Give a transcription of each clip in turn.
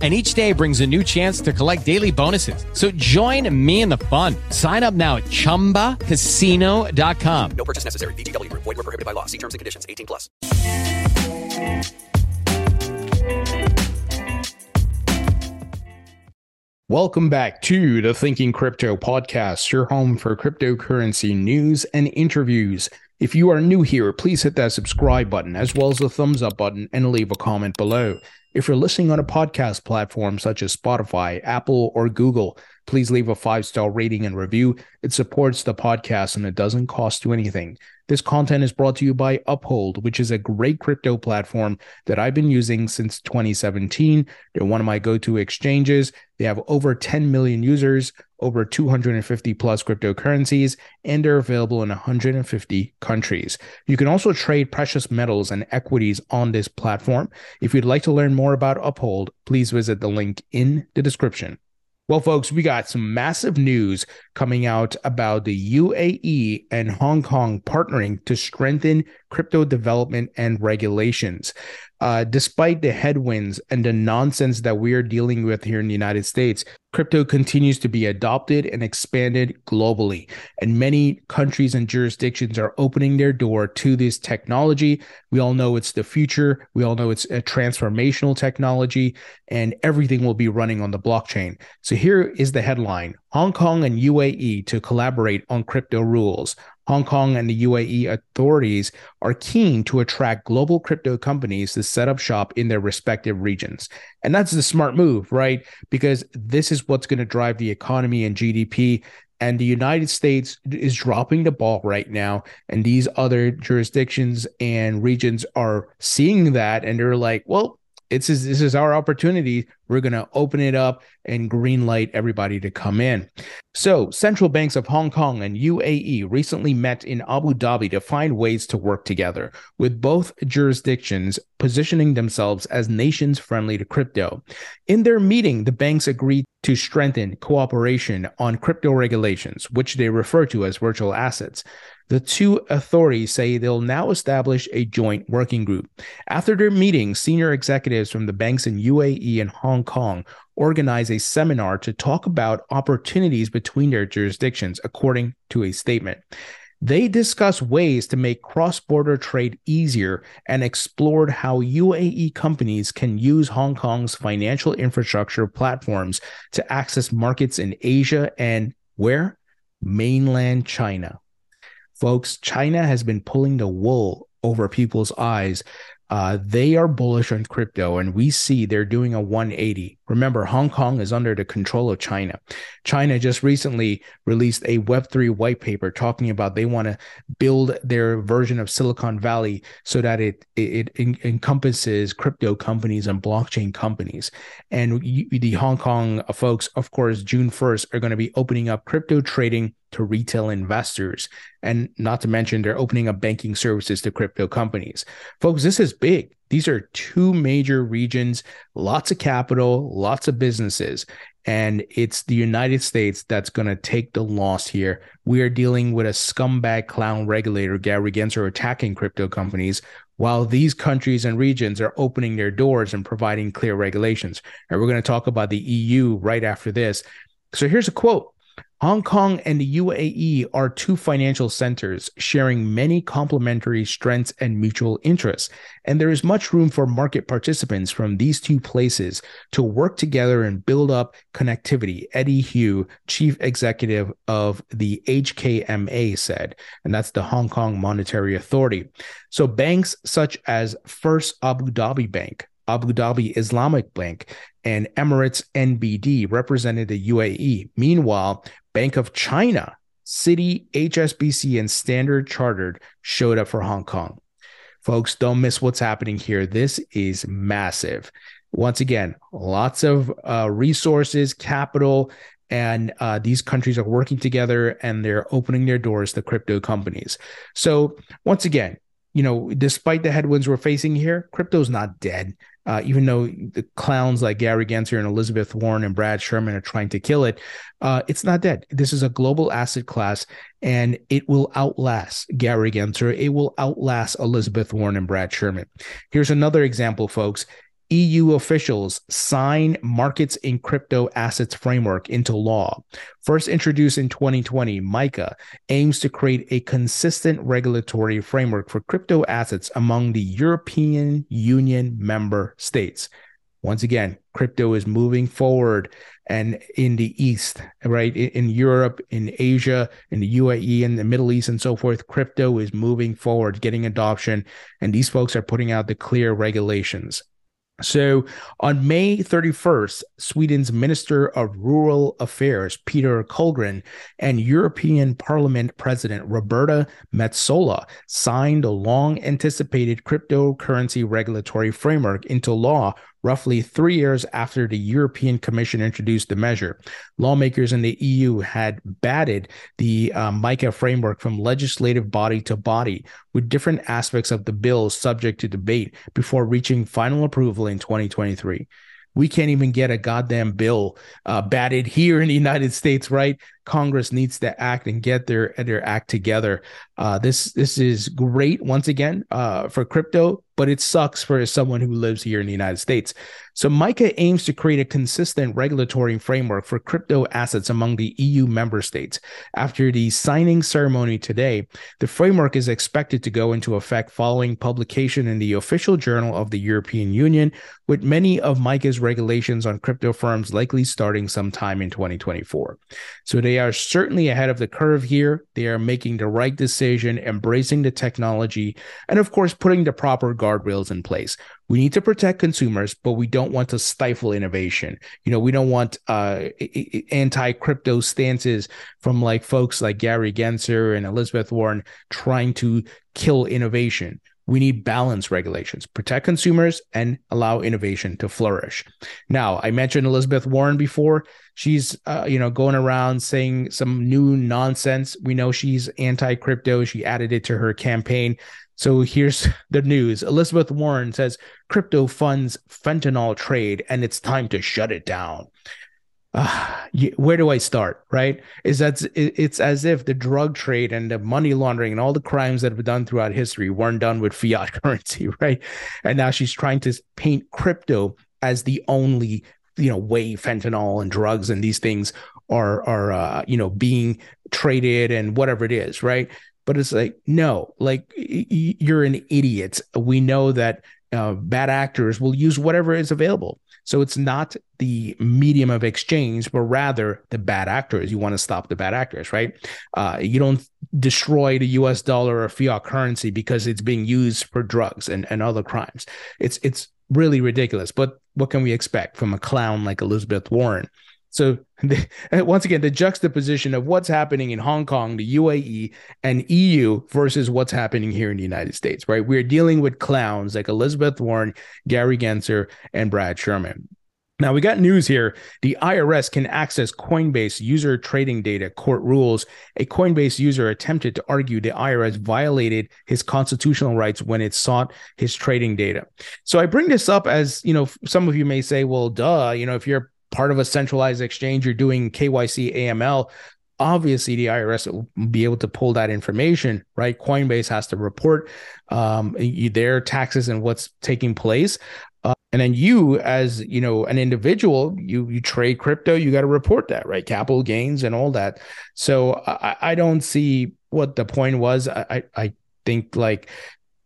And each day brings a new chance to collect daily bonuses. So join me in the fun. Sign up now at ChumbaCasino.com. No purchase necessary. VGW Group. Void where prohibited by law. See terms and conditions. 18 plus. Welcome back to the Thinking Crypto podcast, your home for cryptocurrency news and interviews. If you are new here, please hit that subscribe button as well as the thumbs up button and leave a comment below. If you're listening on a podcast platform such as Spotify, Apple, or Google, please leave a 5-star rating and review. It supports the podcast and it doesn't cost you anything. This content is brought to you by Uphold, which is a great crypto platform that I've been using since 2017. They're one of my go-to exchanges. They have over 10 million users, over 250 plus cryptocurrencies, and they're available in 150 countries. You can also trade precious metals and equities on this platform. If you'd like to learn more about Uphold, please visit the link in the description. Well, folks, we got some massive news coming out about the UAE and Hong Kong partnering to strengthen crypto development and regulations. Despite the headwinds and the nonsense that we are dealing with here in the United States, crypto continues to be adopted and expanded globally. And many countries and jurisdictions are opening their door to this technology. We all know it's the future. We all know it's a transformational technology, and everything will be running on the blockchain. So here is the headline: Hong Kong and UAE to collaborate on crypto rules. Hong Kong and the UAE authorities are keen to attract global crypto companies to set up shop in their respective regions. And that's the smart move, right? Because this is what's going to drive the economy and GDP. And the United States is dropping the ball right now. And these other jurisdictions and regions are seeing that. And they're like, well, this is our opportunity. We're going to open it up and green light everybody to come in. So central banks of Hong Kong and UAE recently met in Abu Dhabi to find ways to work together, with both jurisdictions positioning themselves as nations friendly to crypto. In their meeting, the banks agreed to strengthen cooperation on crypto regulations, which they refer to as virtual assets. The two authorities say they'll now establish a joint working group. After their meeting, senior executives from the banks in UAE and Hong Kong organize a seminar to talk about opportunities between their jurisdictions, according to a statement. They discuss ways to make cross-border trade easier and explored how UAE companies can use Hong Kong's financial infrastructure platforms to access markets in Asia and where? Mainland China. Folks, China has been pulling the wool over people's eyes. They are bullish on crypto, and we see they're doing a 180. Remember, Hong Kong is under the control of China. China just recently released a Web3 white paper talking about they want to build their version of Silicon Valley so that it encompasses crypto companies and blockchain companies. And the Hong Kong folks, of course, June 1st, are going to be opening up crypto trading to retail investors, and not to mention they're opening up banking services to crypto companies. Folks, this is big. These are two major regions, lots of capital, lots of businesses, and it's the United States that's going to take the loss here. We are dealing with a scumbag clown regulator, Gary Gensler, attacking crypto companies, while these countries and regions are opening their doors and providing clear regulations. And we're going to talk about the EU right after this. So here's a quote. Hong Kong and the UAE are two financial centers sharing many complementary strengths and mutual interests, and there is much room for market participants from these two places to work together and build up connectivity, Eddie Hu, chief executive of the HKMA, said, and that's the Hong Kong Monetary Authority. So banks such as First Abu Dhabi Bank, Abu Dhabi Islamic Bank, and Emirates NBD represented the UAE. Meanwhile, Bank of China, Citi, HSBC, and Standard Chartered showed up for Hong Kong. Folks, don't miss what's happening here. This is massive. Once again, lots of resources, capital, and these countries are working together and they're opening their doors to crypto companies. So once again, you know, despite the headwinds we're facing here, crypto's not dead. Even though the clowns like Gary Gensler and Elizabeth Warren and Brad Sherman are trying to kill it, it's not dead. This is a global asset class, and it will outlast Gary Gensler. It will outlast Elizabeth Warren and Brad Sherman. Here's another example, folks. EU officials sign markets in crypto assets framework into law. First introduced in 2020, MiCA aims to create a consistent regulatory framework for crypto assets among the European Union member states. Once again, crypto is moving forward, and in the East, right? In Europe, in Asia, in the UAE, in the Middle East, and so forth, crypto is moving forward, getting adoption, and these folks are putting out the clear regulations. So on May 31st, Sweden's Minister of Rural Affairs, Peter Kullgren, and European Parliament President Roberta Metsola signed a long-anticipated cryptocurrency regulatory framework into law roughly 3 years after the European Commission introduced the measure. Lawmakers in the EU had batted the MiCA framework from legislative body to body, with different aspects of the bill subject to debate before reaching final approval in 2023. We can't even get a goddamn bill batted here in the United States, right? Congress needs to act and get their act together. This is great, once again, for crypto, but it sucks for someone who lives here in the United States. So MiCA aims to create a consistent regulatory framework for crypto assets among the EU member states. After the signing ceremony today, the framework is expected to go into effect following publication in the official journal of the European Union, with many of MiCA's regulations on crypto firms likely starting sometime in 2024. So they are certainly ahead of the curve here. They are making the right decision, embracing the technology, and of course, putting the proper guardrails in place. We need to protect consumers, but we don't want to stifle innovation. You know, we don't want anti-crypto stances from like folks like Gary Gensler and Elizabeth Warren trying to kill innovation. We need balanced regulations, protect consumers, and allow innovation to flourish. Now, I mentioned Elizabeth Warren before. She's, going around saying some new nonsense. We know she's anti-crypto. She added it to her campaign. So here's the news. Elizabeth Warren says crypto funds fentanyl trade, and it's time to shut it down. Where do I start, right? It's as if the drug trade and the money laundering and all the crimes that have been done throughout history weren't done with fiat currency, right? And now she's trying to paint crypto as the only, way fentanyl and drugs and these things are being traded and whatever it is, right? But it's like, no, like, you're an idiot. We know that bad actors will use whatever is available. So it's not the medium of exchange, but rather the bad actors. You want to stop the bad actors, right? You don't destroy the US dollar or fiat currency because it's being used for drugs and other crimes. It's really ridiculous. But what can we expect from a clown like Elizabeth Warren? So once again, the juxtaposition of what's happening in Hong Kong, the UAE, and EU versus what's happening here in the United States, right? We're dealing with clowns like Elizabeth Warren, Gary Gensler, and Brad Sherman. Now, we got news here. The IRS can access Coinbase user trading data, court rules. A Coinbase user attempted to argue the IRS violated his constitutional rights when it sought his trading data. So I bring this up as, you know, some of you may say, well, duh, you know, if you're part of a centralized exchange, you're doing KYC, AML, obviously the IRS will be able to pull that information, right? Coinbase has to report their taxes and what's taking place. And then you, as you know, an individual, you trade crypto, you got to report that, right? Capital gains and all that. So I don't see what the point was. I think like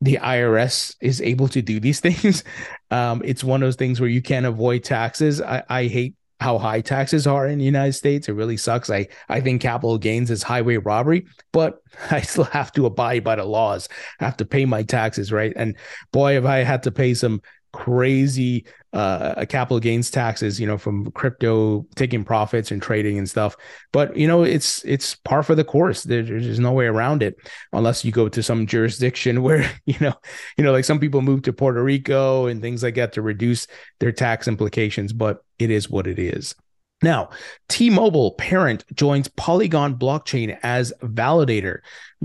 the IRS is able to do these things. It's one of those things where you can't avoid taxes. I hate how high taxes are in the United States. It really sucks. I think capital gains is highway robbery, but I still have to abide by the laws. I have to pay my taxes, right? And boy, if I had to pay some crazy capital gains taxes, you know, from crypto, taking profits and trading and stuff. But, you know, it's par for the course. There's no way around it unless you go to some jurisdiction where, you know, like some people move to Puerto Rico and things like that to reduce their tax implications, but it is what it is. Now, T-Mobile parent joins Polygon blockchain as validator.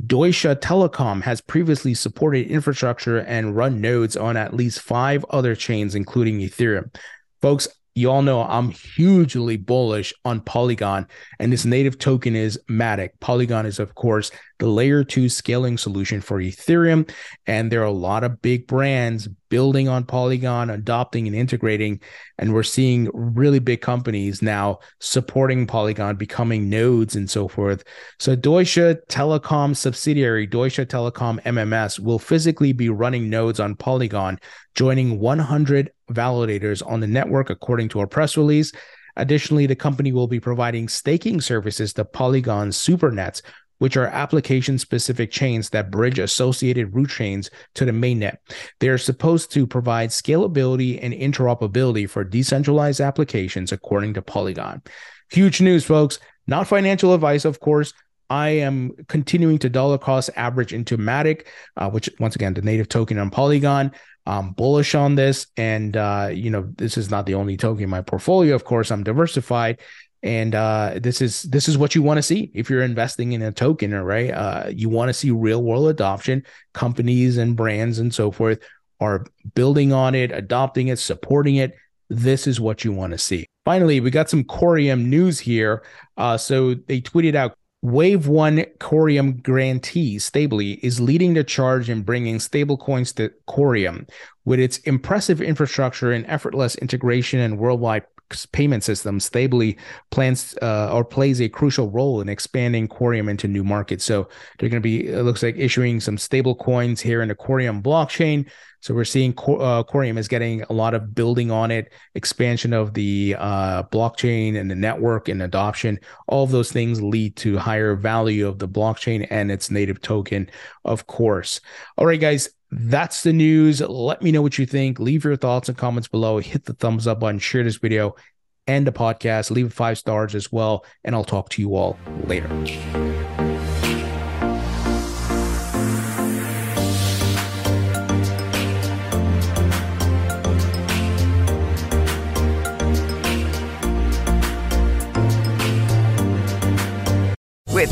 Deutsche Telekom has previously supported infrastructure and run nodes on at least 5 other chains, including Ethereum. Folks, you all know I'm hugely bullish on Polygon, and this native token is Matic. Polygon is, of course, the layer 2 scaling solution for Ethereum, and there are a lot of big brands building on Polygon, adopting and integrating, and we're seeing really big companies now supporting Polygon, becoming nodes and so forth. So Deutsche Telekom subsidiary, Deutsche Telekom MMS, will physically be running nodes on Polygon, joining 100 validators on the network, according to a press release. Additionally, the company will be providing staking services to Polygon supernets, which are application-specific chains that bridge associated root chains to the mainnet. They're supposed to provide scalability and interoperability for decentralized applications, according to Polygon. Huge news, folks. Not financial advice, of course. I am continuing to dollar cost average into Matic, which, once again, the native token on Polygon. I'm bullish on this. And, you know, this is not the only token in my portfolio. Of course, I'm diversified. And this is what you want to see if you're investing in a token, right? You want to see real world adoption. Companies and brands and so forth are building on it, adopting it, supporting it. This is what you want to see. Finally, we got some Coreum news here. So they tweeted out, Wave 1 Coreum grantee Stably is leading the charge in bringing stablecoins to Coreum. With its impressive infrastructure and effortless integration and worldwide payment system, Stably plays a crucial role in expanding Coreum into new markets. So they're going to be, it looks like, issuing some stable coins here in the Coreum blockchain. So we're seeing Coreum is getting a lot of building on it, expansion of the blockchain and the network and adoption. All of those things lead to higher value of the blockchain and its native token, of course. All right, guys, that's the news. Let me know what you think. Leave your thoughts and comments below. Hit the thumbs up button, share this video and the podcast. Leave 5 stars as well, and I'll talk to you all later. With